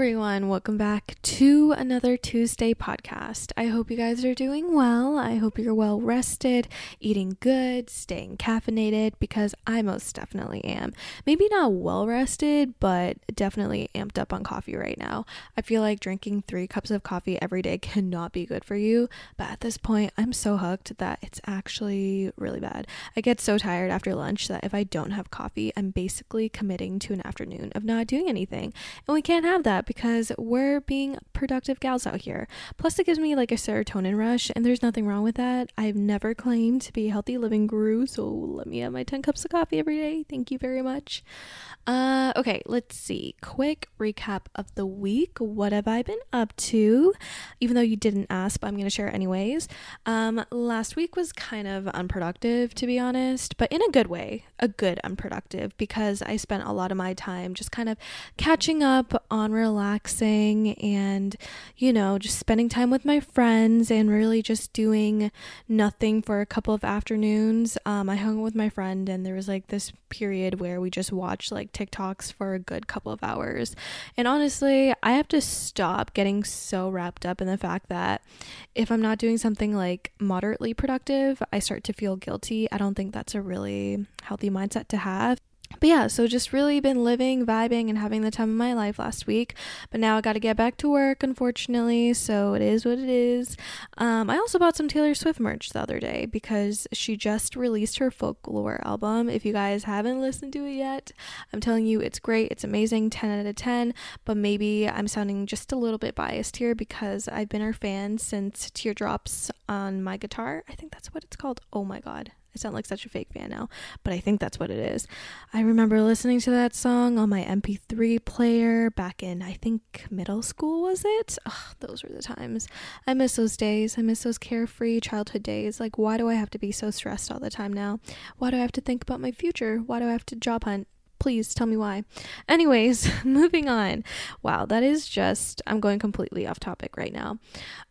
everyone, welcome back to another Tuesday podcast. I hope you guys are doing well. I hope you're well rested, eating good, staying caffeinated, because I most definitely am. Maybe not well rested, but definitely amped up on coffee right now. I feel like drinking 3 cups of coffee every day cannot be good for you, but at this point I'm so hooked that it's actually really bad. I get so tired after lunch that if I don't have coffee, I'm basically committing to an afternoon of not doing anything, and we can't have that because we're being productive gals out here. Plus, it gives me like a serotonin rush, and there's nothing wrong with that. I've never claimed to be a healthy living guru, so let me have my 10 cups of coffee every day. Thank you very much. Okay, let's see. Quick recap of the week. What have I been up to? Even though you didn't ask, but I'm going to share it anyways. Last week was kind of unproductive, to be honest, but in a good way, a good unproductive, because I spent a lot of my time just kind of catching up on relaxing and, you know, just spending time with my friends and really just doing nothing for a couple of afternoons. I hung with my friend, and there was like this period where we just watched like TikToks for a good couple of hours. And honestly, I have to stop getting so wrapped up in the fact that if I'm not doing something like moderately productive, I start to feel guilty. I don't think that's a really healthy mindset to have. But yeah, so just really been living, vibing, and having the time of my life last week. But now I got to get back to work, unfortunately, so it is what it is. I also bought some Taylor Swift merch the other day because she just released her Folklore album. If you guys haven't listened to it yet, I'm telling you, it's great. It's amazing. 10 out of 10. But maybe I'm sounding just a little bit biased here because I've been her fan since Teardrops on My Guitar. I think that's what it's called. Oh my god. I sound like such a fake fan now, but I think that's what it is. I remember listening to that song on my MP3 player back in, I think, middle school, was it? Ugh, those were the times. I miss those days. I miss those carefree childhood days. Like, why do I have to be so stressed all the time now? Why do I have to think about my future? Why do I have to job hunt? Please tell me why. Anyways, moving on. Wow, that is just, I'm going completely off topic right now.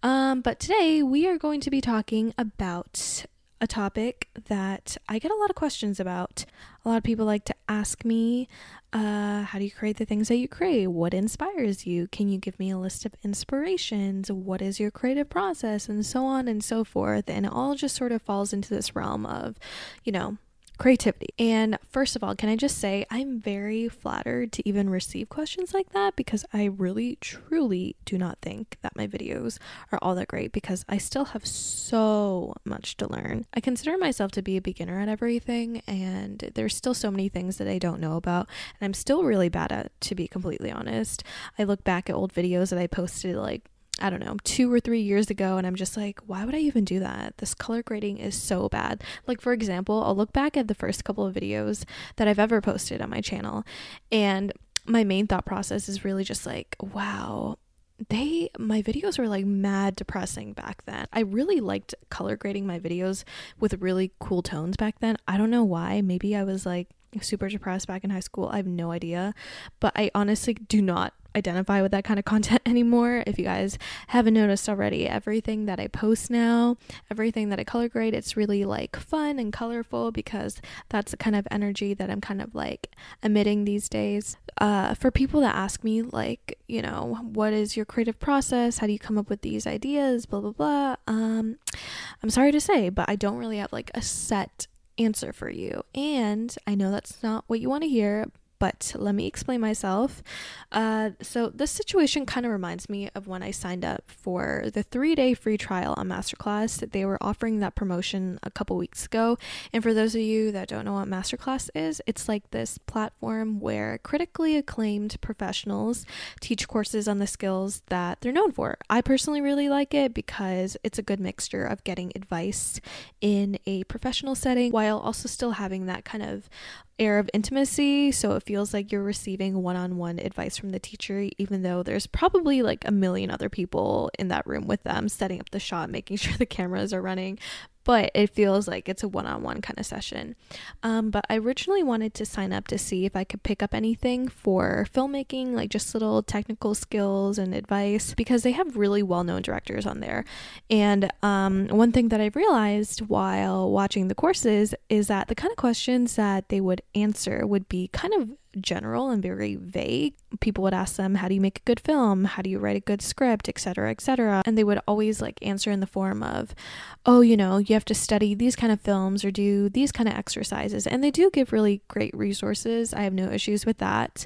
But today we are going to be talking about a topic that I get a lot of questions about. A lot of people like to ask me, how do you create the things that you create? What inspires you? Can you give me a list of inspirations? What is your creative process? And so on and so forth. And it all just sort of falls into this realm of, you know, creativity. And first of all, can I just say I'm very flattered to even receive questions like that, because I really truly do not think that my videos are all that great, because I still have so much to learn. I consider myself to be a beginner at everything, and there's still so many things that I don't know about, and I'm still really bad at, to be completely honest. I look back at old videos that I posted like, I don't know, 2 or 3 years ago, and I'm just like, why would I even do that? This color grading is so bad. Like, for example, I'll look back at the first couple of videos that I've ever posted on my channel, and my main thought process is really just like, wow, my videos were like mad depressing back then. I really liked color grading my videos with really cool tones back then. I don't know why. Maybe I was like super depressed back in high school. I have no idea, but I honestly do not identify with that kind of content anymore. If you guys haven't noticed already, everything that I post now, everything that I color grade, it's really like fun and colorful, because that's the kind of energy that I'm kind of like emitting these days. For people that ask me like, you know, what is your creative process? How do you come up with these ideas? Blah, blah, blah. I'm sorry to say, but I don't really have like a set answer for you. And I know that's not what you want to hear, but let me explain myself. So this situation kind of reminds me of when I signed up for the 3-day free trial on MasterClass. They were offering that promotion a couple weeks ago. And for those of you that don't know what MasterClass is, it's like this platform where critically acclaimed professionals teach courses on the skills that they're known for. I personally really like it because it's a good mixture of getting advice in a professional setting while also still having that kind of air of intimacy, so it feels like you're receiving one-on-one advice from the teacher, even though there's probably like a million other people in that room with them setting up the shot, making sure the cameras are running, but it feels like it's a one-on-one kind of session. But I originally wanted to sign up to see if I could pick up anything for filmmaking, like just little technical skills and advice, because they have really well-known directors on there. And one thing that I've realized while watching the courses is that the kind of questions that they would answer would be kind of general and very vague. People would ask them, how do you make a good film? How do you write a good script? Etc., etc. And they would always like answer in the form of, oh, you know, you have to study these kind of films or do these kind of exercises. And they do give really great resources. I have no issues with that.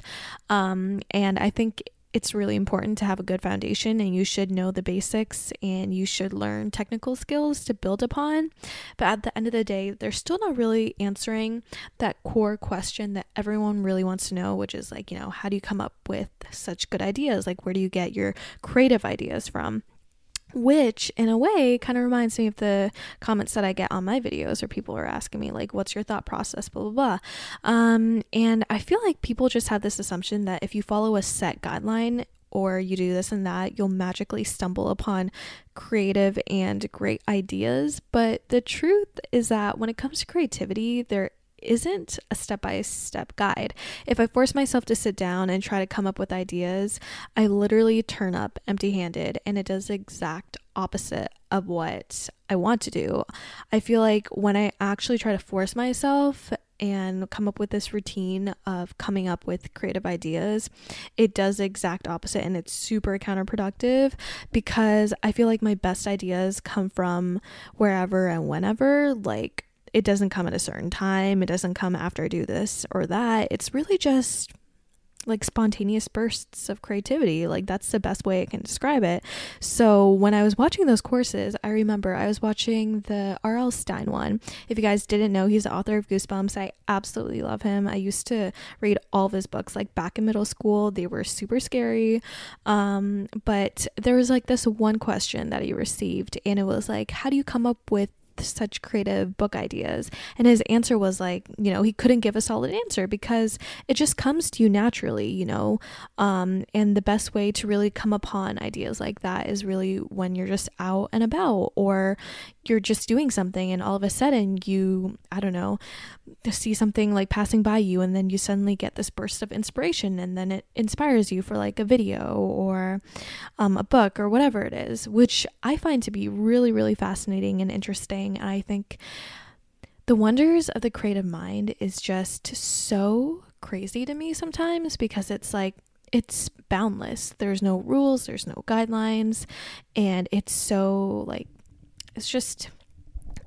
And I think it's really important to have a good foundation, and you should know the basics and you should learn technical skills to build upon. But at the end of the day, they're still not really answering that core question that everyone really wants to know, which is like, you know, how do you come up with such good ideas? Like, where do you get your creative ideas from? Which in a way kind of reminds me of the comments that I get on my videos where people are asking me like, what's your thought process, blah, blah, blah. And I feel like people just have this assumption that if you follow a set guideline or you do this and that, you'll magically stumble upon creative and great ideas. But the truth is that when it comes to creativity, there isn't a step-by-step guide. If I force myself to sit down and try to come up with ideas, I literally turn up empty-handed, and it does the exact opposite of what I want to do. I feel like when I actually try to force myself and come up with this routine of coming up with creative ideas, it does the exact opposite, and it's super counterproductive because I feel like my best ideas come from wherever and whenever. Like, it doesn't come at a certain time. It doesn't come after I do this or that. It's really just like spontaneous bursts of creativity. Like, that's the best way I can describe it. So when I was watching those courses, I remember I was watching the R.L. Stein one. If you guys didn't know, he's the author of Goosebumps. I absolutely love him. I used to read all of his books like back in middle school. They were super scary. But there was like this one question that he received, and it was like, how do you come up with such creative book ideas? And his answer was like, you know, he couldn't give a solid answer because it just comes to you naturally, you know. And the best way to really come upon ideas like that is really when you're just out and about, or you're just doing something and all of a sudden you, I don't know, see something like passing by you, and then you suddenly get this burst of inspiration, and then it inspires you for like a video or a book or whatever it is, which I find to be really, really fascinating and interesting. And I think the wonders of the creative mind is just so crazy to me sometimes, because it's like, it's boundless. There's no rules, there's no guidelines, and it's so like, it's just,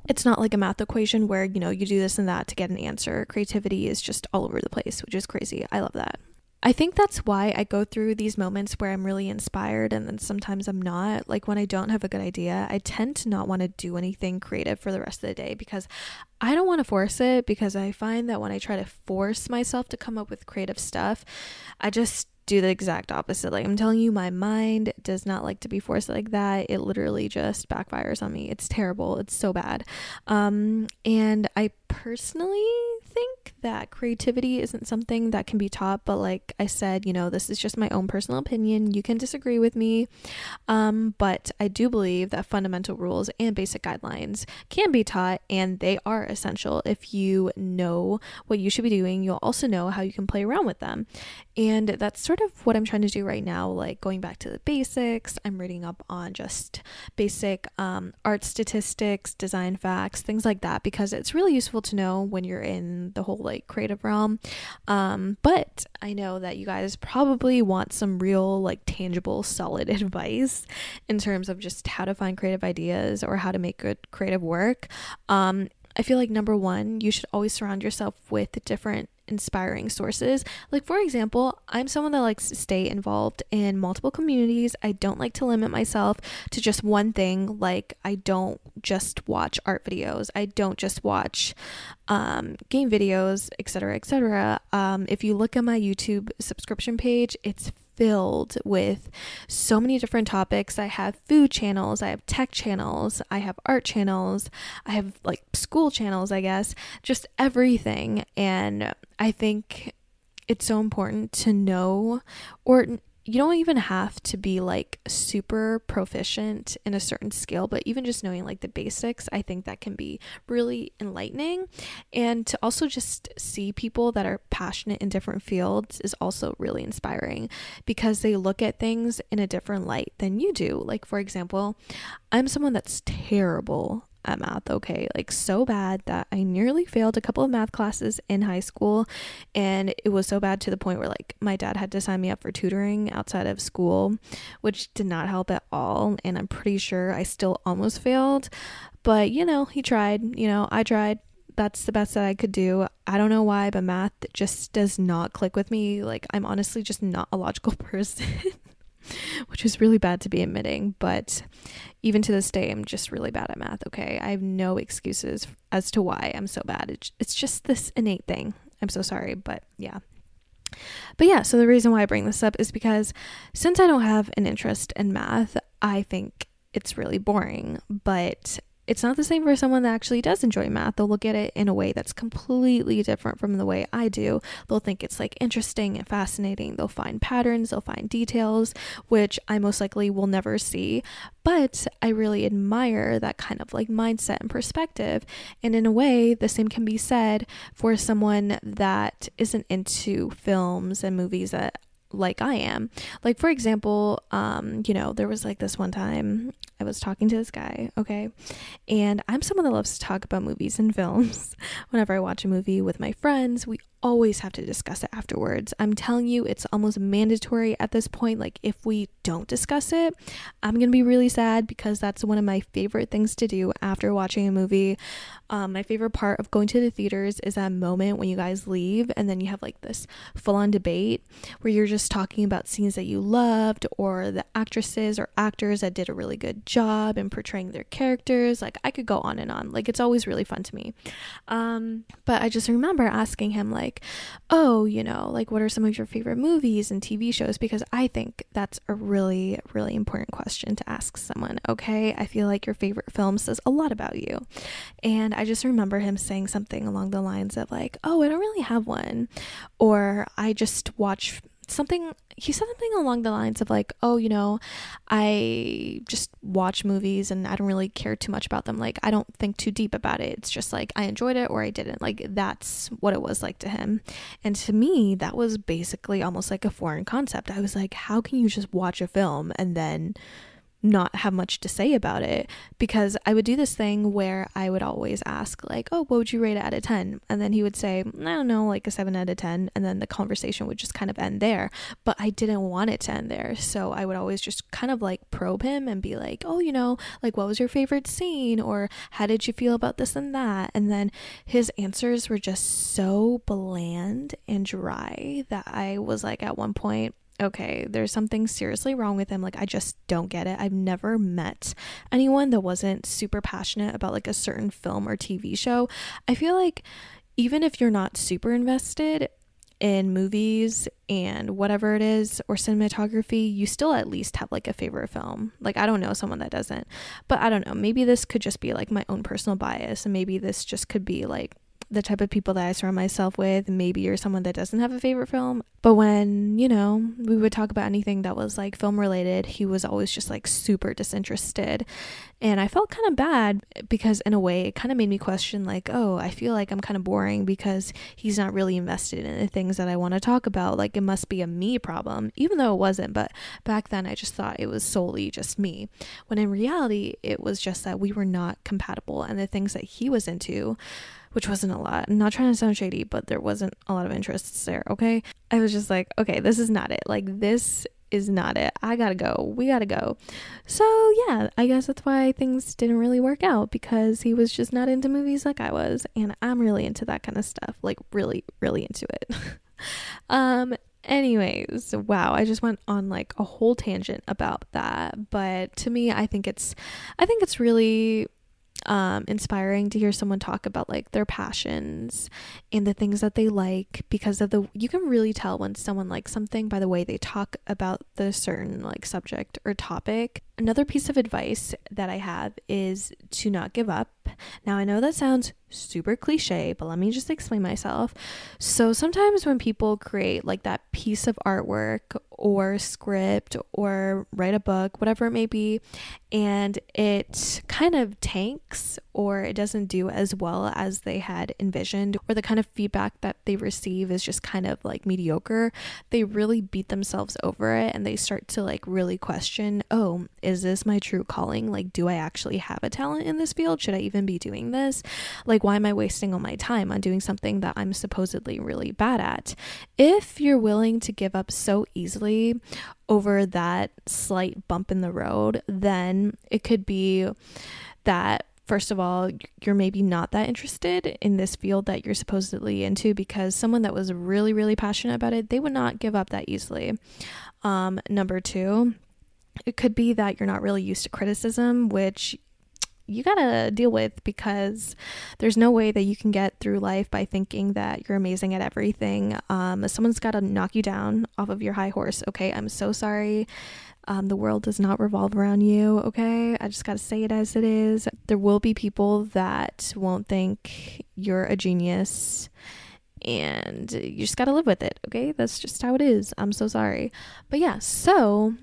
it's not like a math equation where, you know, you do this and that to get an answer. Creativity is just all over the place, which is crazy. I love that. I think that's why I go through these moments where I'm really inspired and then sometimes I'm not. Like, when I don't have a good idea, I tend to not want to do anything creative for the rest of the day because I don't want to force it, because I find that when I try to force myself to come up with creative stuff, I just do the exact opposite. Like, I'm telling you, my mind does not like to be forced like that. It literally just backfires on me. It's terrible. It's so bad. And I personally think that creativity isn't something that can be taught, but like I said, you know, this is just my own personal opinion. You can disagree with me. But I do believe that fundamental rules and basic guidelines can be taught, and they are essential. If you know what you should be doing, you'll also know how you can play around with them. And that's sort of what I'm trying to do right now, like going back to the basics. I'm reading up on just basic art statistics, design facts, things like that, because it's really useful to know when you're in the whole like creative realm. But I know that you guys probably want some real like tangible solid advice in terms of just how to find creative ideas or how to make good creative work. I feel like number one, you should always surround yourself with different inspiring sources. Like, for example, I'm someone that likes to stay involved in multiple communities. I don't like to limit myself to just one thing. Like, I don't just watch art videos. I don't just watch game videos, etc., etc. If you look at my YouTube subscription page, it's filled with so many different topics. I have food channels, I have tech channels, I have art channels, I have like school channels, I guess, just everything. And I think it's so important to know, or you don't even have to be like super proficient in a certain skill, but even just knowing like the basics, I think that can be really enlightening. And to also just see people that are passionate in different fields is also really inspiring, because they look at things in a different light than you do. Like, for example, I'm someone that's terrible at math, okay? Like, so bad that I nearly failed a couple of math classes in high school, and it was so bad to the point where, like, my dad had to sign me up for tutoring outside of school, which did not help at all, and I'm pretty sure I still almost failed, but, you know, he tried, you know, I tried. That's the best that I could do. I don't know why, but math just does not click with me. Like, I'm honestly just not a logical person, which is really bad to be admitting, but even to this day, I'm just really bad at math, okay? I have no excuses as to why I'm so bad. It's just this innate thing. I'm so sorry, but yeah. But yeah, so the reason why I bring this up is because since I don't have an interest in math, I think it's really boring, but it's not the same for someone that actually does enjoy math. They'll look at it in a way that's completely different from the way I do. They'll think it's like interesting and fascinating. They'll find patterns, they'll find details, which I most likely will never see. But I really admire that kind of like mindset and perspective. And in a way, the same can be said for someone that isn't into films and movies that like I am. Like, for example, you know, there was like this one time I was talking to this guy, okay, and I'm someone that loves to talk about movies and films. Whenever I watch a movie with my friends, we always have to discuss it afterwards. I'm telling you, it's almost mandatory at this point. Like, if we don't discuss it, I'm gonna be really sad, because that's one of my favorite things to do after watching a movie. My favorite part of going to the theaters is that moment when you guys leave and then you have like this full-on debate where you're just talking about scenes that you loved, or the actresses or actors that did a really good job in portraying their characters. Like, I could go on and on. Like, it's always really fun to me. But I just remember asking him, like, oh, you know, like, what are some of your favorite movies and TV shows? Because I think that's a really, really important question to ask someone, okay? I feel like your favorite film says a lot about you. And I just remember him saying something along the lines of like, oh, I don't really have one, or I just watch something. He said something along the lines of like, oh, you know, I just watch movies and I don't really care too much about them. Like, I don't think too deep about it. It's just like I enjoyed it or I didn't. Like, that's what it was like to him. And to me, that was basically almost like a foreign concept. I was like, how can you just watch a film and then not have much to say about it? Because I would do this thing where I would always ask like, oh, what would you rate it out of 10? And then he would say, I don't know, like a 7 out of 10, and then the conversation would just kind of end there. But I didn't want it to end there, so I would always just kind of like probe him and be like, oh, you know, like, what was your favorite scene, or how did you feel about this and that? And then his answers were just so bland and dry that I was like, at one point, okay, there's something seriously wrong with him. Like, I just don't get it. I've never met anyone that wasn't super passionate about like a certain film or TV show. I feel like even if you're not super invested in movies and whatever it is, or cinematography, you still at least have like a favorite film. Like, I don't know someone that doesn't, but I don't know. Maybe this could just be like my own personal bias, and maybe this just could be like the type of people that I surround myself with. Maybe you're someone that doesn't have a favorite film, but when, you know, we would talk about anything that was like film related, he was always just like super disinterested. And I felt kind of bad, because in a way it kind of made me question like, oh, I feel like I'm kind of boring because he's not really invested in the things that I want to talk about. Like, it must be a me problem, even though it wasn't. But back then I just thought it was solely just me, when in reality it was just that we were not compatible, and the things that he was into, which wasn't a lot. I'm not trying to sound shady, but there wasn't a lot of interests there, okay? I was just like, okay, this is not it. Like, this is not it. I gotta go. We gotta go. So yeah, I guess that's why things didn't really work out, because he was just not into movies like I was, and I'm really into that kind of stuff. Like, really, really into it. Anyways, wow, I just went on like a whole tangent about that. But to me, I think it's really inspiring to hear someone talk about like their passions and the things that they like, because of you can really tell when someone likes something by the way they talk about the certain like subject or topic. Another piece of advice that I have is to not give up. Now, I know that sounds super cliche, but let me just explain myself. So sometimes when people create like that piece of artwork or script or write a book, whatever it may be, and it kind of tanks or it doesn't do as well as they had envisioned, or the kind of feedback that they receive is just kind of like mediocre, they really beat themselves over it and they start to like really question, oh, is this my true calling? Like, do I actually have a talent in this field? Should I even be doing this? Like, why am I wasting all my time on doing something that I'm supposedly really bad at? If you're willing to give up so easily over that slight bump in the road, then it could be that, first of all, you're maybe not that interested in this field that you're supposedly into, because someone that was really, really passionate about it, they would not give up that easily. Number two, it could be that you're not really used to criticism, which you gotta deal with, because there's no way that you can get through life by thinking that you're amazing at everything. Someone's gotta knock you down off of your high horse. Okay, I'm so sorry. The world does not revolve around you. Okay, I just gotta say it as it is. There will be people that won't think you're a genius, and you just gotta live with it. Okay, that's just how it is. I'm so sorry. But yeah, so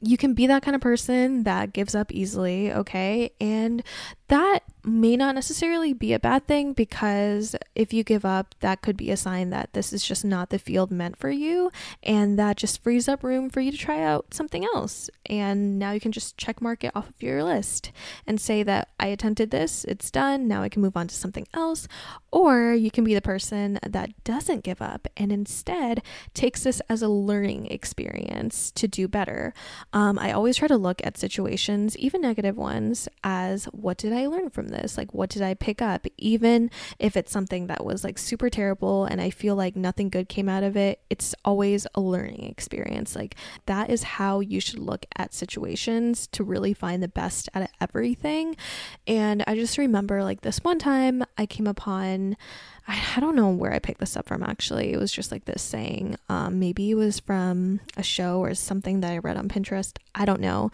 you can be that kind of person that gives up easily, okay? And that may not necessarily be a bad thing, because if you give up, that could be a sign that this is just not the field meant for you, and that just frees up room for you to try out something else. And now you can just check mark it off of your list and say that I attempted this, it's done, now I can move on to something else. Or you can be the person that doesn't give up and instead takes this as a learning experience to do better. I always try to look at situations, even negative ones, as what did I learn from this? Like, what did I pick up? Even if it's something that was like super terrible and I feel like nothing good came out of it, it's always a learning experience. Like, that is how you should look at situations to really find the best out of everything. And I just remember like this one time I came upon, I don't know where I picked this up from actually. It was just like this saying, maybe it was from a show or something that I read on Pinterest. I don't know.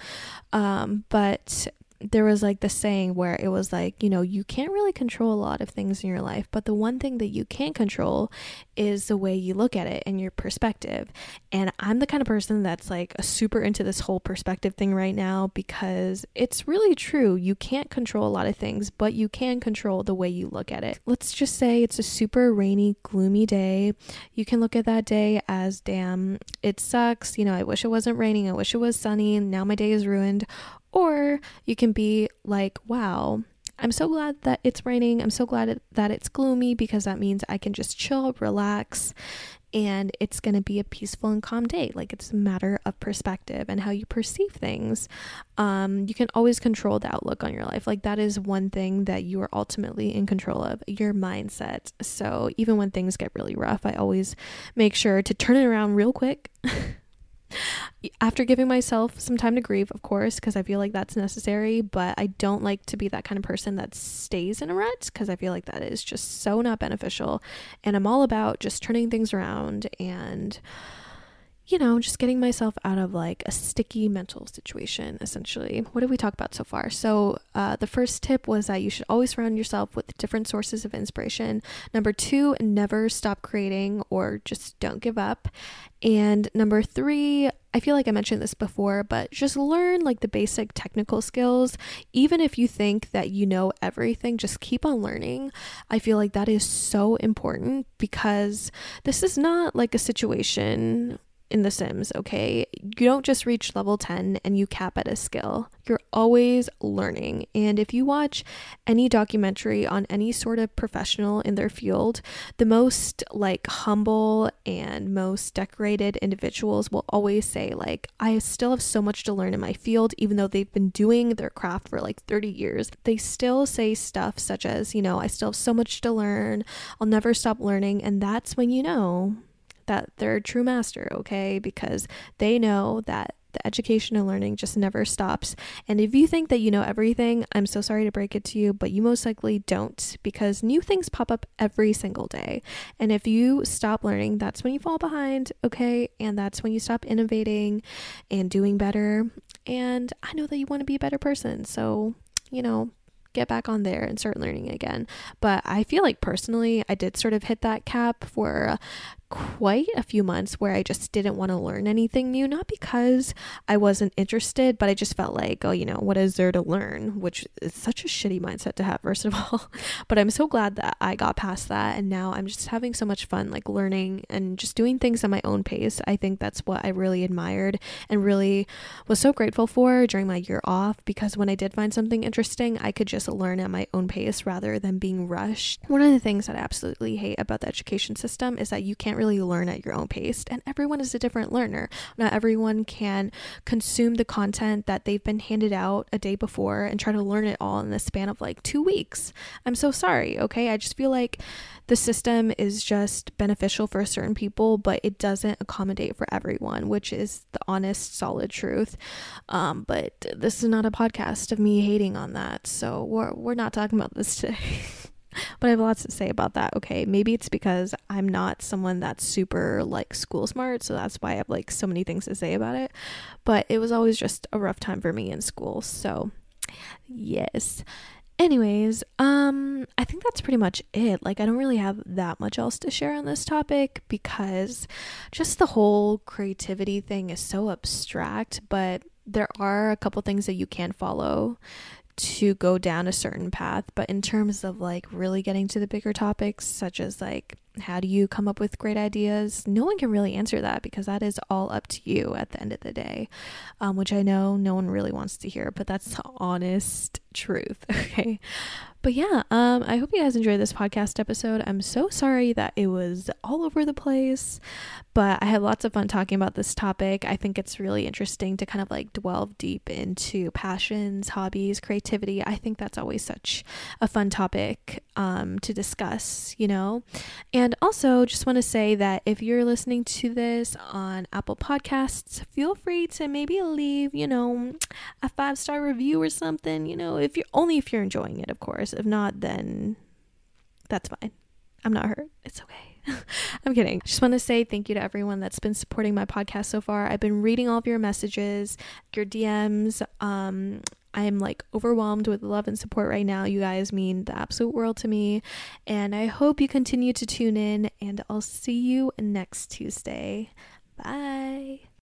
But there was like this saying where it was like, you know, you can't really control a lot of things in your life, but the one thing that you can control is the way you look at it and your perspective. And I'm the kind of person that's like super into this whole perspective thing right now, because it's really true. You can't control a lot of things, but you can control the way you look at it. Let's just say it's a super rainy, gloomy day. You can look at that day as, damn, it sucks. You know, I wish it wasn't raining. I wish it was sunny. And now my day is ruined. Or you can be like, wow, I'm so glad that it's raining. I'm so glad that it's gloomy, because that means I can just chill, relax, and it's going to be a peaceful and calm day. Like, it's a matter of perspective and how you perceive things. You can always control the outlook on your life. Like, that is one thing that you are ultimately in control of, your mindset. So even when things get really rough, I always make sure to turn it around real quick. After giving myself some time to grieve, of course, because I feel like that's necessary, but I don't like to be that kind of person that stays in a rut, because I feel like that is just so not beneficial. And I'm all about just turning things around and, you know, just getting myself out of like a sticky mental situation, essentially. What did we talk about so far? So the first tip was that you should always surround yourself with different sources of inspiration. Number two, never stop creating, or just don't give up. And number three, I feel like I mentioned this before, but just learn like the basic technical skills. Even if you think that you know everything, just keep on learning. I feel like that is so important, because this is not like a situation in The Sims, okay? You don't just reach level 10 and you cap at a skill. You're always learning. And if you watch any documentary on any sort of professional in their field, the most like humble and most decorated individuals will always say like, I still have so much to learn in my field, even though they've been doing their craft for like 30 years. They still say stuff such as, you know, I still have so much to learn. I'll never stop learning. And that's when you know that they're a true master, okay? Because they know that the education and learning just never stops. And if you think that you know everything, I'm so sorry to break it to you, but you most likely don't, because new things pop up every single day. And if you stop learning, that's when you fall behind, okay? And that's when you stop innovating and doing better. And I know that you want to be a better person, so, you know, get back on there and start learning again. But I feel like personally, I did sort of hit that cap for quite a few months where I just didn't want to learn anything new, not because I wasn't interested, but I just felt like, oh, you know, what is there to learn, which is such a shitty mindset to have, first of all. But I'm so glad that I got past that, and now I'm just having so much fun, like, learning and just doing things at my own pace. I think that's what I really admired and really was so grateful for during my year off, because when I did find something interesting, I could just learn at my own pace rather than being rushed. One of the things that I absolutely hate about the education system is that you can't really learn at your own pace, and everyone is a different learner. Not everyone can consume the content that they've been handed out a day before and try to learn it all in the span of like 2 weeks. I'm so sorry, okay? I just feel like the system is just beneficial for certain people, but it doesn't accommodate for everyone, which is the honest, solid truth. But this is not a podcast of me hating on that, so we're not talking about this today. But I have lots to say about that, okay? Maybe it's because I'm not someone that's super, like, school smart, so that's why I have, like, so many things to say about it. But it was always just a rough time for me in school, so yes. Anyways, I think that's pretty much it. Like, I don't really have that much else to share on this topic because just the whole creativity thing is so abstract, but there are a couple things that you can follow to go down a certain path. But in terms of like really getting to the bigger topics, such as like how do you come up with great ideas, no one can really answer that because that is all up to you at the end of the day, which I know no one really wants to hear, but that's the honest truth, okay? But yeah, I hope you guys enjoyed this podcast episode. I'm so sorry that it was all over the place, but I had lots of fun talking about this topic. I think it's really interesting to kind of like delve deep into passions, hobbies, creativity. I think that's always such a fun topic to discuss, you know? And also just want to say that if you're listening to this on Apple Podcasts, feel free to maybe leave, you know, a 5-star review or something, you know, if you're enjoying it, of course. If not, then that's fine. I'm not hurt. It's okay. I'm kidding. I just want to say thank you to everyone that's been supporting my podcast so far. I've been reading all of your messages, your DMs. I'm like overwhelmed with love and support right now. You guys mean the absolute world to me, and I hope you continue to tune in, and I'll see you next Tuesday. Bye.